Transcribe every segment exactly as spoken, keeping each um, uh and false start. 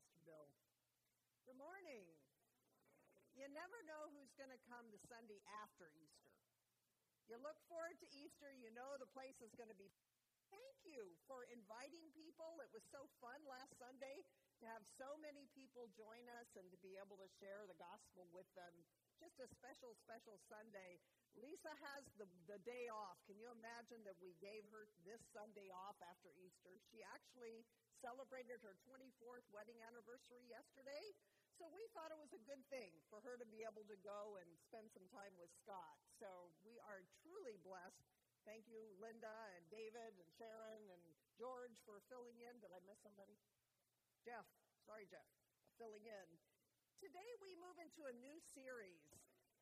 Pastor Bill. Good morning. You never know who's going to come the Sunday after Easter. You look forward to Easter. You know the place is going to be. Thank you for inviting people. It was so fun last Sunday to have so many people join us and to be able to share the gospel with them. Just a special, special Sunday. Lisa has the, the day off. Can you imagine that we gave her this Sunday off after Easter? She actually celebrated her twenty-fourth wedding anniversary yesterday. So we thought it was a good thing for her to be able to go and spend some time with Scott. So we are truly blessed. Thank you, Linda and David and Sharon and George for filling in. Did I miss somebody? Jeff. Sorry, Jeff. Filling in. Today we move into a new series,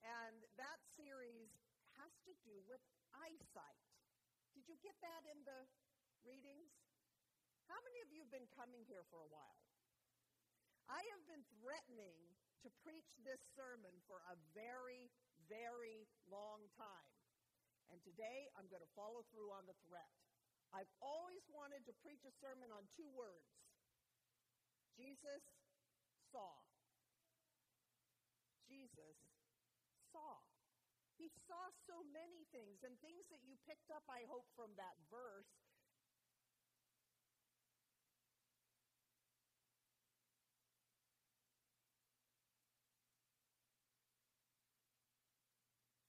and that series has to do with eyesight. Did you get that in the readings? How many of you have been coming here for a while? I have been threatening to preach this sermon for a very, very long time. And today, I'm going to follow through on the threat. I've always wanted to preach a sermon on two words. Jesus saw. Jesus saw. He saw so many things, and things that you picked up, I hope, from that verse.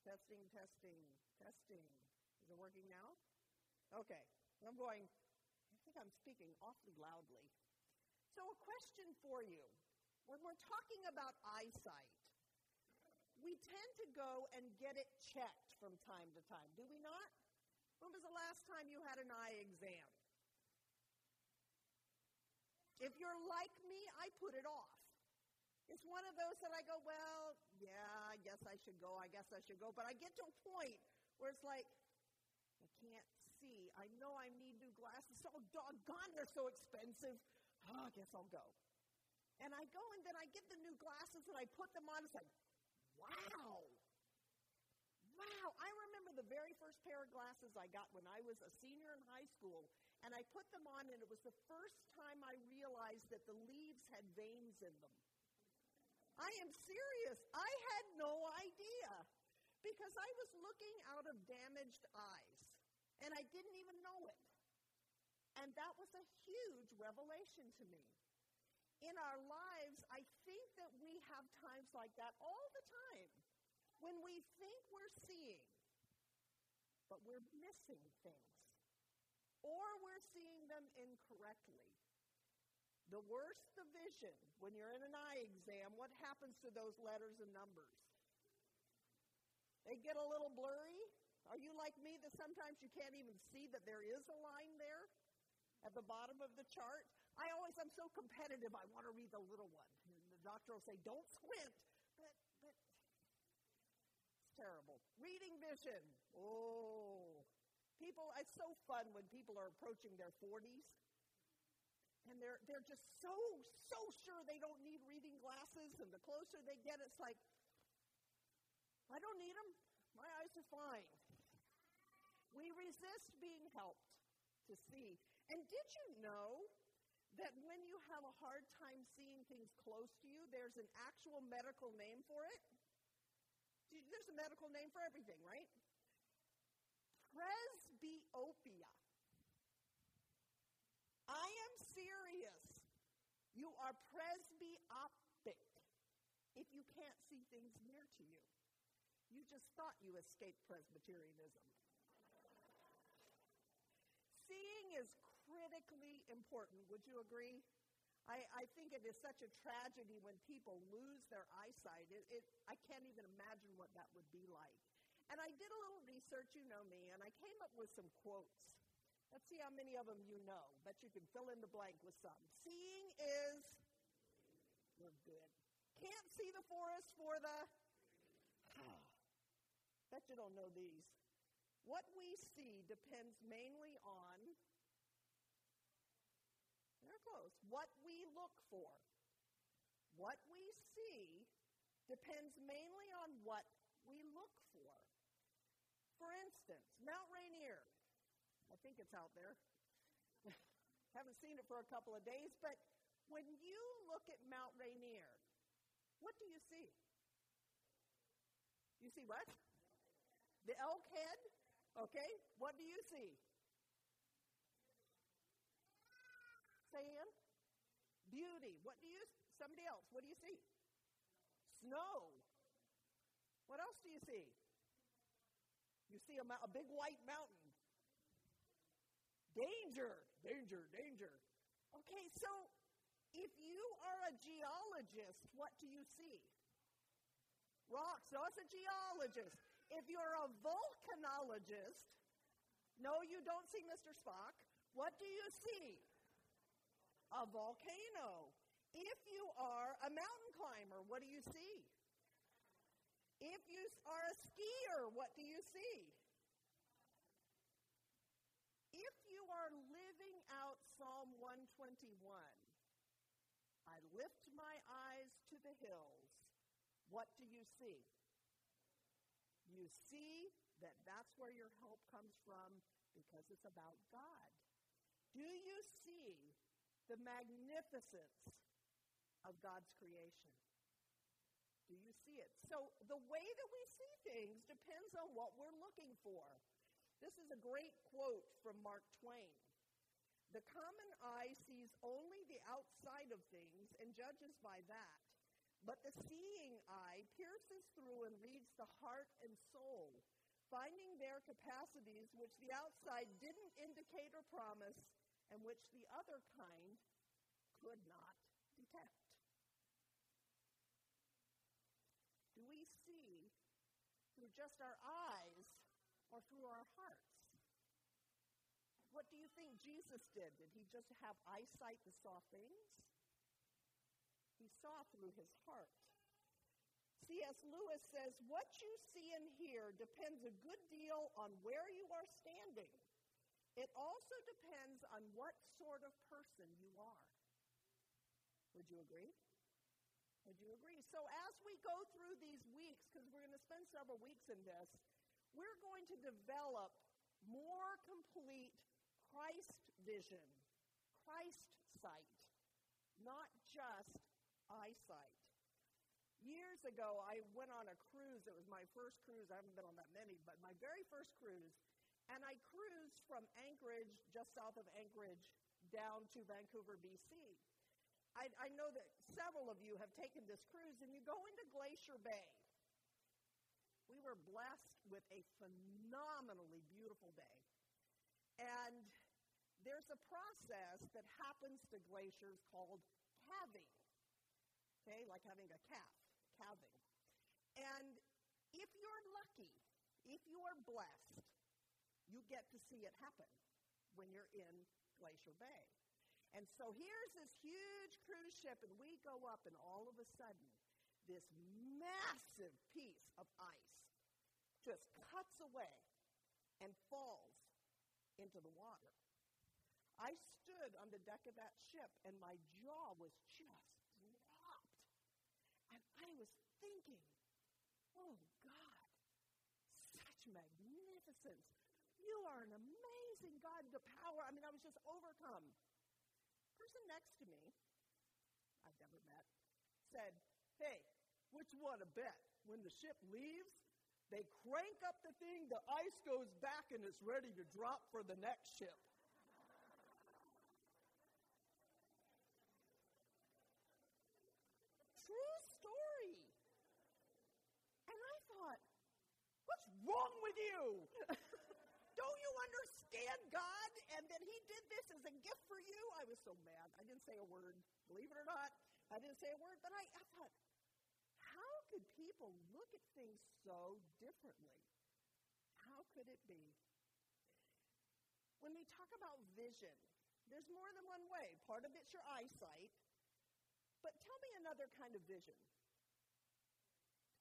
Testing, testing, testing. Is it working now? Okay. I'm going, I think I'm speaking awfully loudly. So a question for you. When we're talking about eyesight, we tend to go and get it checked from time to time, do we not? When was the last time you had an eye exam? If you're like me, I put it off. It's one of those that I go, well, yeah, I guess I should go, I guess I should go. But I get to a point where it's like, I can't see. I know I need new glasses. Oh, doggone, they're so expensive. Oh, I guess I'll go. And I go, and then I get the new glasses, and I put them on. It's like, wow. Wow. I remember the very first pair of glasses I got when I was a senior in high school, and I put them on, and it was the first time I realized that the leaves had veins in them. I am serious. I had no idea because I was looking out of damaged eyes, and I didn't even know it. And that was a huge revelation to me. In our lives, I think that we have times like that all the time when we think we're seeing, but we're missing things, or we're seeing them incorrectly. The worse the vision, when you're in an eye exam, what happens to those letters and numbers? They get a little blurry. Are you like me that sometimes you can't even see that there is a line there at the bottom of the chart? I always am so competitive, I want to read the little one. And the doctor will say, don't squint. But, but, it's terrible. Reading vision. Oh. People, it's so fun when people are approaching their forties. And they're they're just so, so sure they don't need reading glasses. And the closer they get, it's like, I don't need them. My eyes are fine. We resist being helped to see. And did you know that when you have a hard time seeing things close to you, there's an actual medical name for it? There's a medical name for everything, right? Presbyopia. I am serious. You are presbyopic if you can't see things near to you. You just thought you escaped Presbyterianism. Seeing is critically important. Would you agree? I, I think it is such a tragedy when people lose their eyesight. It, it, I can't even imagine what that would be like. And I did a little research, you know me, and I came up with some quotes. Let's see how many of them you know, but you can fill in the blank with some. Seeing is, we're good. Can't see the forest for the, bet you don't know these. What we see depends mainly on, they're close, what we look for. What we see depends mainly on what we look for. For instance, Mount Rainier. I think it's out there. Haven't seen it for a couple of days, but When you look at Mount Rainier, what do you see? You see what? The elk head? Okay. What do you see? Say again. Beauty. What do you see? Somebody else. What do you see? Snow. What else do you see? You see a, a big white mountain. Danger. Danger. Danger. Okay, so if you are a geologist, what do you see? Rocks. No, it's a geologist. If you're a volcanologist, no, you don't see Mister Spock. What do you see? A volcano. If you are a mountain climber, what do you see? If you are a skier, what do you see? If you are living out Psalm one twenty-one, I lift my eyes to the hills, what do you see? You see that that's where your help comes from because it's about God. Do you see the magnificence of God's creation? Do you see it? So the way that we see things depends on what we're looking for. This is a great quote from Mark Twain. The common eye sees only the outside of things and judges by that, but the seeing eye pierces through and reads the heart and soul, finding their capacities which the outside didn't indicate or promise, and which the other kind could not detect. Do we see through just our eyes or through our hearts? What do you think Jesus did? Did he just have eyesight that saw things? He saw through his heart. C S Lewis says, what you see and hear depends a good deal on where you are standing. It also depends on what sort of person you are. Would you agree? Would you agree? So as we go through these weeks, because we're going to spend several weeks in this, we're going to develop more complete Christ vision, Christ sight, not just eyesight. Years ago, I went on a cruise. It was my first cruise. I haven't been on that many, but my very first cruise. And I cruised from Anchorage, just south of Anchorage, down to Vancouver, B C. I, I know that several of you have taken this cruise, and you go into Glacier Bay. We were blessed with a phenomenally beautiful day. And there's a process that happens to glaciers called calving. Okay, like having a calf, calving. And if you're lucky, if you are blessed, you get to see it happen when you're in Glacier Bay. And so here's this huge cruise ship, and we go up, and all of a sudden, this massive piece of ice just cuts away and falls into the water. I stood on the deck of that ship, and my jaw was just dropped. And I was thinking, oh, God, such magnificence. You are an amazing God, the power. I mean, I was just overcome. The person next to me, I've never met, said, hey, what you want to bet? When the ship leaves, they crank up the thing, the ice goes back, and it's ready to drop for the next ship. True story. And I thought, what's wrong with you? Don't you understand, God? And that he did this as a gift for you? I was so mad. I didn't say a word. Believe it or not, I didn't say a word. But I, I thought, how could people look at things so differently? How could it be? When we talk about vision, there's more than one way. Part of it's your eyesight. But tell me another kind of vision.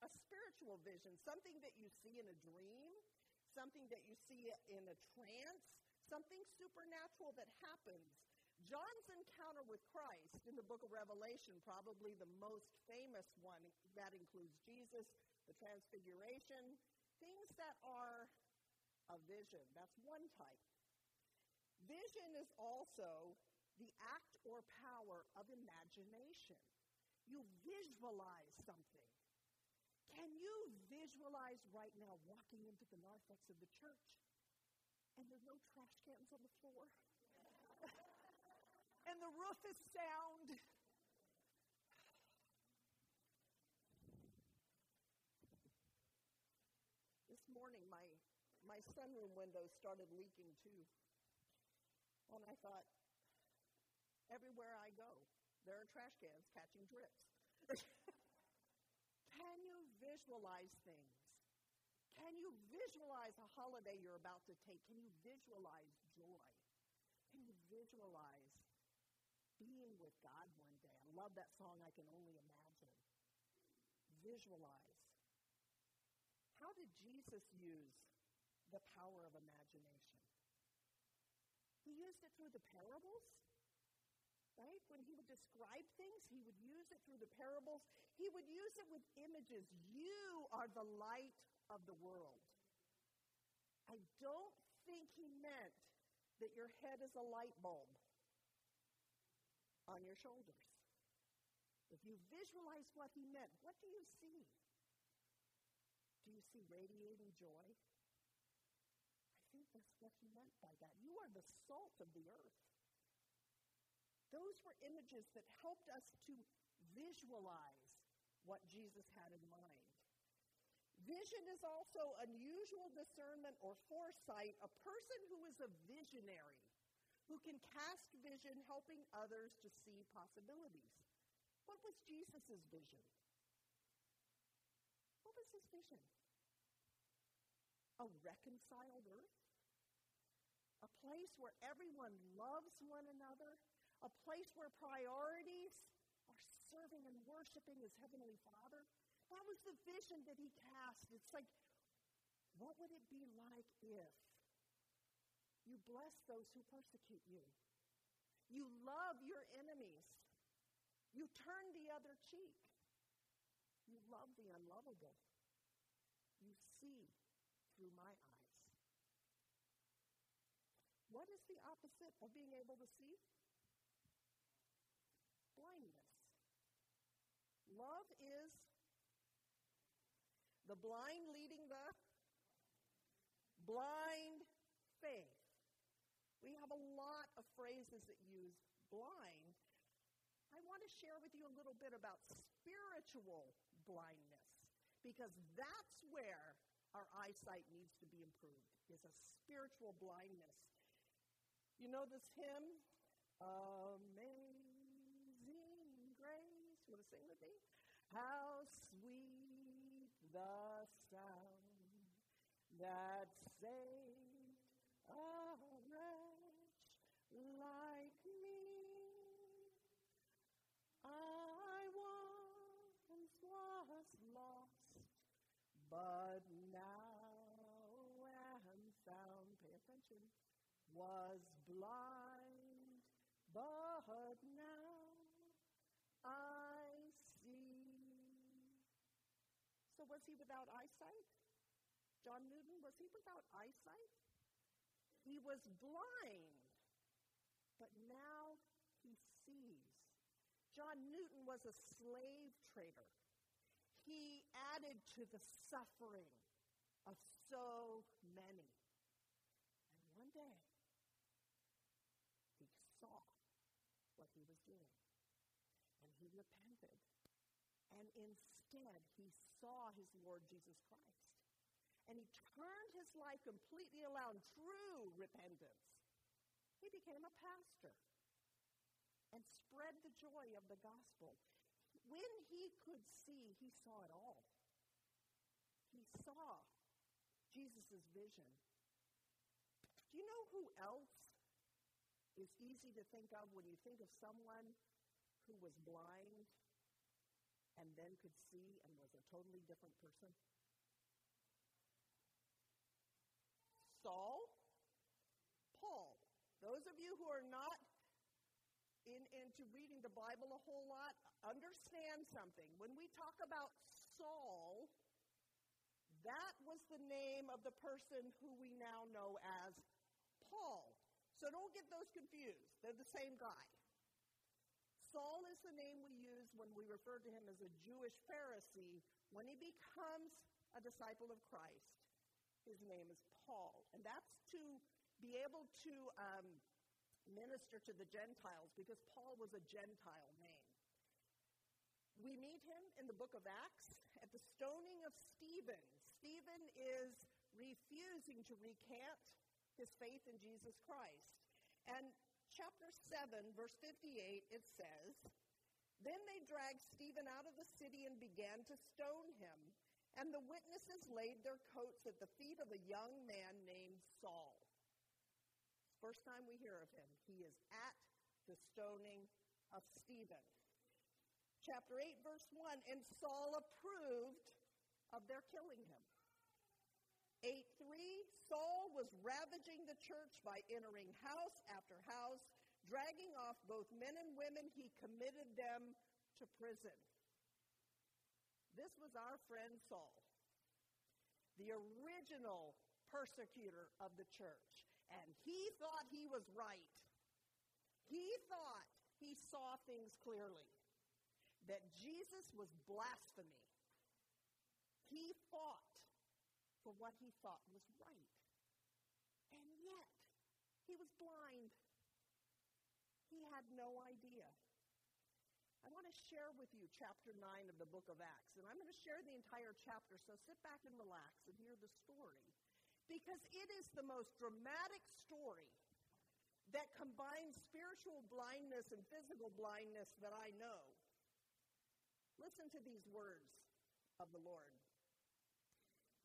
A spiritual vision, something that you see in a dream, something that you see in a trance, something supernatural that happens. John's encounter with Christ in the book of Revelation, probably the most famous one, that includes Jesus, the transfiguration, things that are a vision. That's one type. Vision is also the act or power of imagination. You visualize something. Can you visualize right now walking into the narthex of the church and there's no trash cans on the floor? And the roof is sound. This morning, my, my sunroom windows started leaking too. And I thought, everywhere I go, there are trash cans catching drips. Can you visualize things? Can you visualize a holiday you're about to take? Can you visualize joy? Can you visualize being with God one day? I love that song, I Can Only Imagine. Visualize. How did Jesus use the power of imagination? He used it through the parables. Right? When he would describe things, he would use it through the parables. He would use it with images. You are the light of the world. I don't think he meant that your head is a light bulb on your shoulders. If you visualize what he meant, what do you see? Do you see radiating joy? I think that's what he meant by that. You are the salt of the earth. Those were images that helped us to visualize what Jesus had in mind. Vision is also unusual discernment or foresight. A person who is a visionary, who can cast vision, helping others to see possibilities. What was Jesus' vision? What was his vision? A reconciled earth? A place where everyone loves one another? A place where priorities are serving and worshiping his Heavenly Father. That was the vision that he cast. It's like, what would it be like if you bless those who persecute you? You love your enemies. You turn the other cheek. You love the unlovable. You see through my eyes. What is the opposite of being able to see? Blindness. Love is the blind leading the blind faith. We have a lot of phrases that use blind. I want to share with you a little bit about spiritual blindness, because that's where our eyesight needs to be improved, is a spiritual blindness. You know this hymn? Amazing. You want to sing with me? How sweet the sound that saved a wretch like me. I once was lost, but now am found. Pay attention. Was blind, but now I. So was he without eyesight? John Newton, was he without eyesight? He was blind, but now he sees. John Newton was a slave trader. He added to the suffering of so many. And one day, he saw what he was doing, and he repented. And instead, he saw his Lord Jesus Christ. And he turned his life completely around, true repentance. He became a pastor and spread the joy of the gospel. When he could see, he saw it all. He saw Jesus' vision. Do you know who else is easy to think of when you think of someone who was blind and then could see and was a totally different person? Saul, Paul. Those of you who are not in, into reading the Bible a whole lot, understand something. When we talk about Saul, that was the name of the person who we now know as Paul. So don't get those confused. They're the same guy. Saul is the name we use when we refer to him as a Jewish Pharisee. When he becomes a disciple of Christ, his name is Paul. And that's to be able to um, minister to the Gentiles, because Paul was a Gentile name. We meet him in the book of Acts at the stoning of Stephen. Stephen is refusing to recant his faith in Jesus Christ. And chapter seven, verse fifty-eight, it says, "Then they dragged Stephen out of the city and began to stone him, and the witnesses laid their coats at the feet of a young man named Saul." First time we hear of him, he is at the stoning of Stephen. Chapter eight, verse one, "And Saul approved of their killing him." eight three, "Saul was ravaging the church by entering house after house, dragging off both men and women. He committed them to prison." This was our friend Saul, the original persecutor of the church. And he thought he was right. He thought he saw things clearly, that Jesus was blasphemy. He fought for what he thought was right. And yet, he was blind. He had no idea. I want to share with you chapter nine of the book of Acts, and I'm going to share the entire chapter, so sit back and relax and hear the story, because it is the most dramatic story that combines spiritual blindness and physical blindness that I know. Listen to these words of the Lord.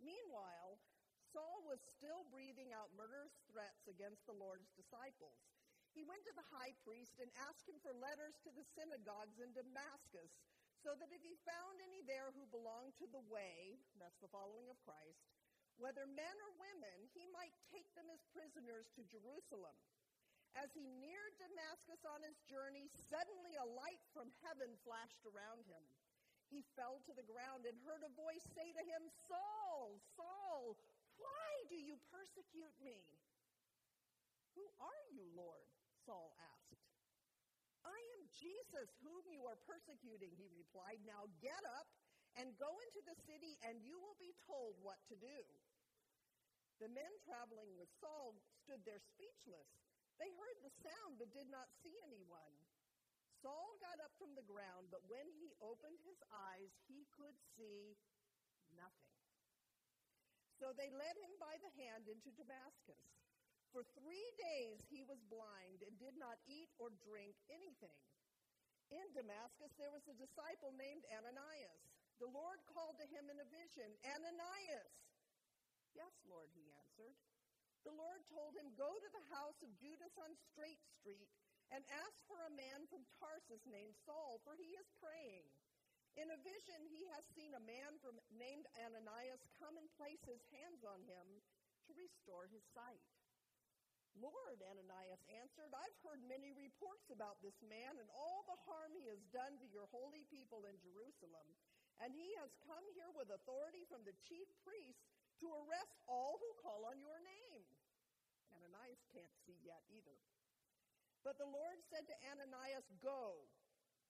"Meanwhile, Saul was still breathing out murderous threats against the Lord's disciples. He went to the high priest and asked him for letters to the synagogues in Damascus, so that if he found any there who belonged to the way," that's the following of Christ, "whether men or women, he might take them as prisoners to Jerusalem. As he neared Damascus on his journey, suddenly a light from heaven flashed around him. He fell to the ground and heard a voice say to him, 'Saul, Saul, why do you persecute me?' 'Who are you, Lord?' Saul asked. 'I am Jesus, whom you are persecuting,' he replied. 'Now get up and go into the city, and you will be told what to do.' The men traveling with Saul stood there speechless. They heard the sound but did not see anyone. Saul got up from the ground, but when he opened his eyes, he could see nothing. So they led him by the hand into Damascus. For three days he was blind and did not eat or drink anything. In Damascus there was a disciple named Ananias. The Lord called to him in a vision, 'Ananias!' 'Yes, Lord,' he answered. The Lord told him, 'Go to the house of Judas on Straight Street and ask for a man from Tarsus named Saul, for he is praying. In a vision he has seen a man from, named Ananias come and place his hands on him to restore his sight.' 'Lord,' Ananias answered, 'I've heard many reports about this man and all the harm he has done to your holy people in Jerusalem. And he has come here with authority from the chief priests to arrest all who call on your name.' Ananias can't see yet either. But the Lord said to Ananias, 'Go.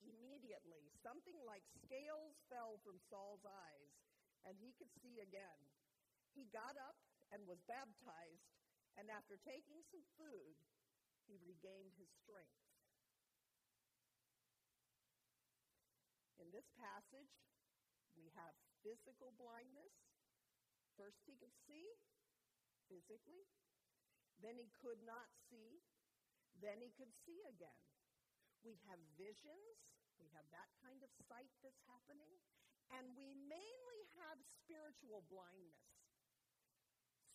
Immediately, something like scales fell from Saul's eyes, and he could see again. He got up and was baptized, and after taking some food, he regained his strength." In this passage, we have physical blindness. First he could see, physically. Then he could not see. Then he could see again. We have visions. We have that kind of sight that's happening. And we mainly have spiritual blindness.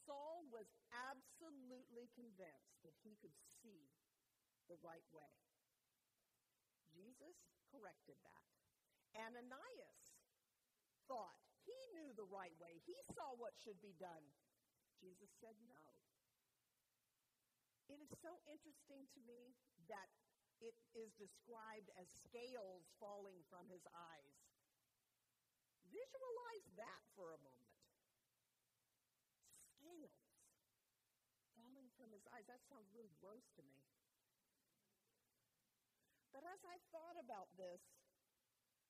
Saul was absolutely convinced that he could see the right way. Jesus corrected that. Ananias thought he knew the right way. He saw what should be done. Jesus said no. It is so interesting to me that it is described as scales falling from his eyes. Visualize that for a moment. Scales falling from his eyes. That sounds really gross to me. But as I thought about this,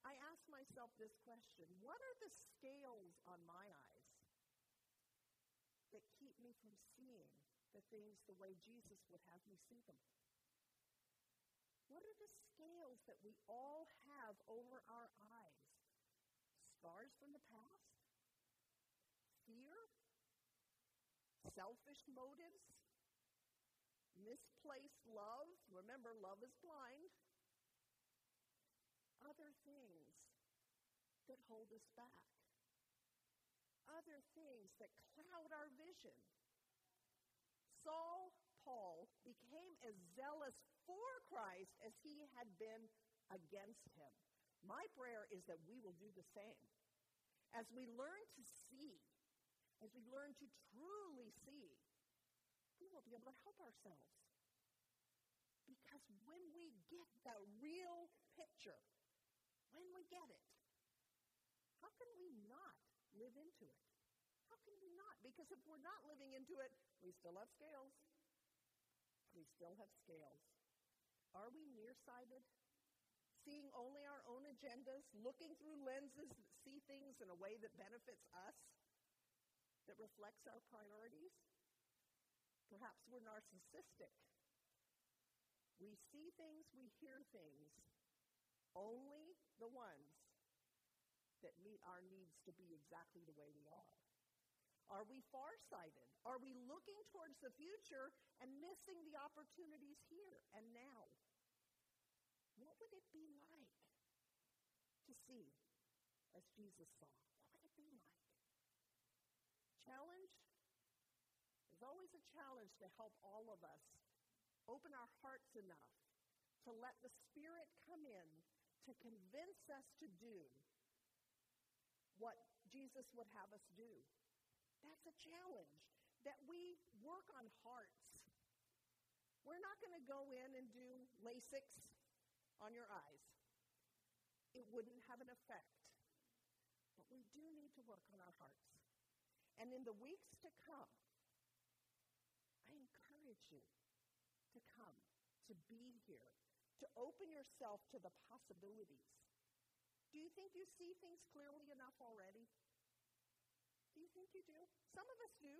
I asked myself this question: what are the scales on my eyes that keep me from seeing the things the way Jesus would have me see them? What are the scales that we all have over our eyes? Scars from the past? Fear? Selfish motives? Misplaced love? Remember, love is blind. Other things that hold us back. Other things that cloud our vision. Saul, Paul, became as zealous for Christ as he had been against him. My prayer is that we will do the same. As we learn to see, as we learn to truly see, we will be able to help ourselves. Because when we get the real picture, when we get it, how can we not live into it? How can we not? Because if we're not living into it, we still have scales. We still have scales. Are we nearsighted? Seeing only our own agendas, looking through lenses that see things in a way that benefits us, that reflects our priorities? Perhaps we're narcissistic. We see things, we hear things, only the ones that meet our needs to be exactly the way we are. Are we farsighted? Are we looking towards the future and missing the opportunities here and now? What would it be like to see as Jesus saw? What would it be like? Challenge? There's always a challenge to help all of us open our hearts enough to let the Spirit come in to convince us to do what Jesus would have us do. That's a challenge that we work on hearts. We're not going to go in and do LASIKs on your eyes. It wouldn't have an effect. But we do need to work on our hearts. And in the weeks to come, I encourage you to come, to be here, to open yourself to the possibilities. Do you think you see things clearly enough already? Do you think you do? Some of us do.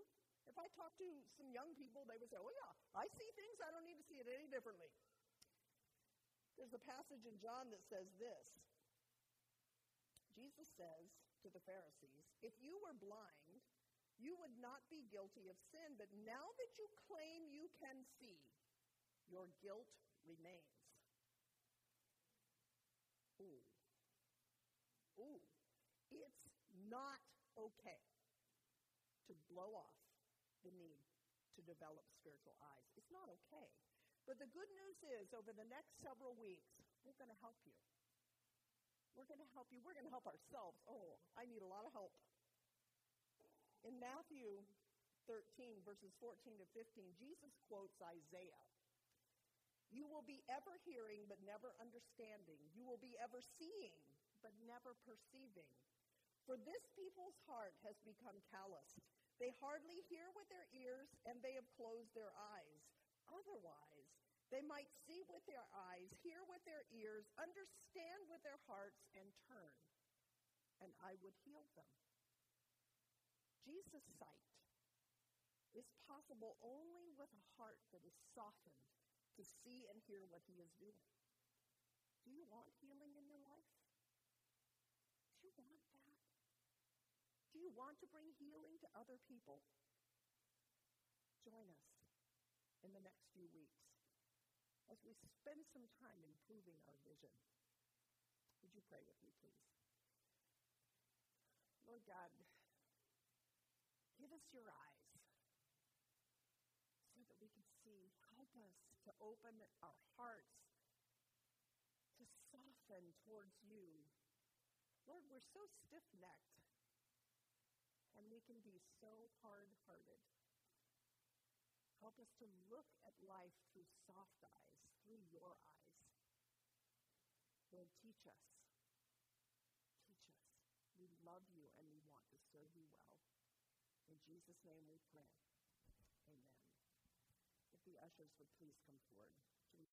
If I talk to some young people, they would say, oh yeah, I see things, I don't need to see it any differently. There's a passage in John that says this. Jesus says to the Pharisees, if you were blind, you would not be guilty of sin, but now that you claim you can see, your guilt remains. Ooh. Ooh. It's not okay to blow off the need to develop spiritual eyes. It's not okay. But the good news is, over the next several weeks, we're going to help you. We're going to help you. We're going to help ourselves. Oh, I need a lot of help. In Matthew thirteen, verses fourteen to fifteen, Jesus quotes Isaiah. You will be ever hearing, but never understanding. You will be ever seeing, but never perceiving. For this people's heart has become calloused. They hardly hear with their ears, and they have closed their eyes. Otherwise, they might see with their eyes, hear with their ears, understand with their hearts, and turn, and I would heal them. Jesus' sight is possible only with a heart that is softened to see and hear what he is doing. Do you want healing in your life? Do you want that? Do you want to bring healing to other people? Join us in the next few weeks as we spend some time improving our vision. Would you pray with me, please? Lord God, give us your eyes so that we can see. Help us to open. open our hearts to soften towards you. Lord, we're so stiff-necked, and we can be so hard-hearted. Help us to look at life through soft eyes, through your eyes. Lord, teach us. Teach us. We love you, and we want to serve you well. In Jesus' name we pray. Amen. If the ushers would please come forward.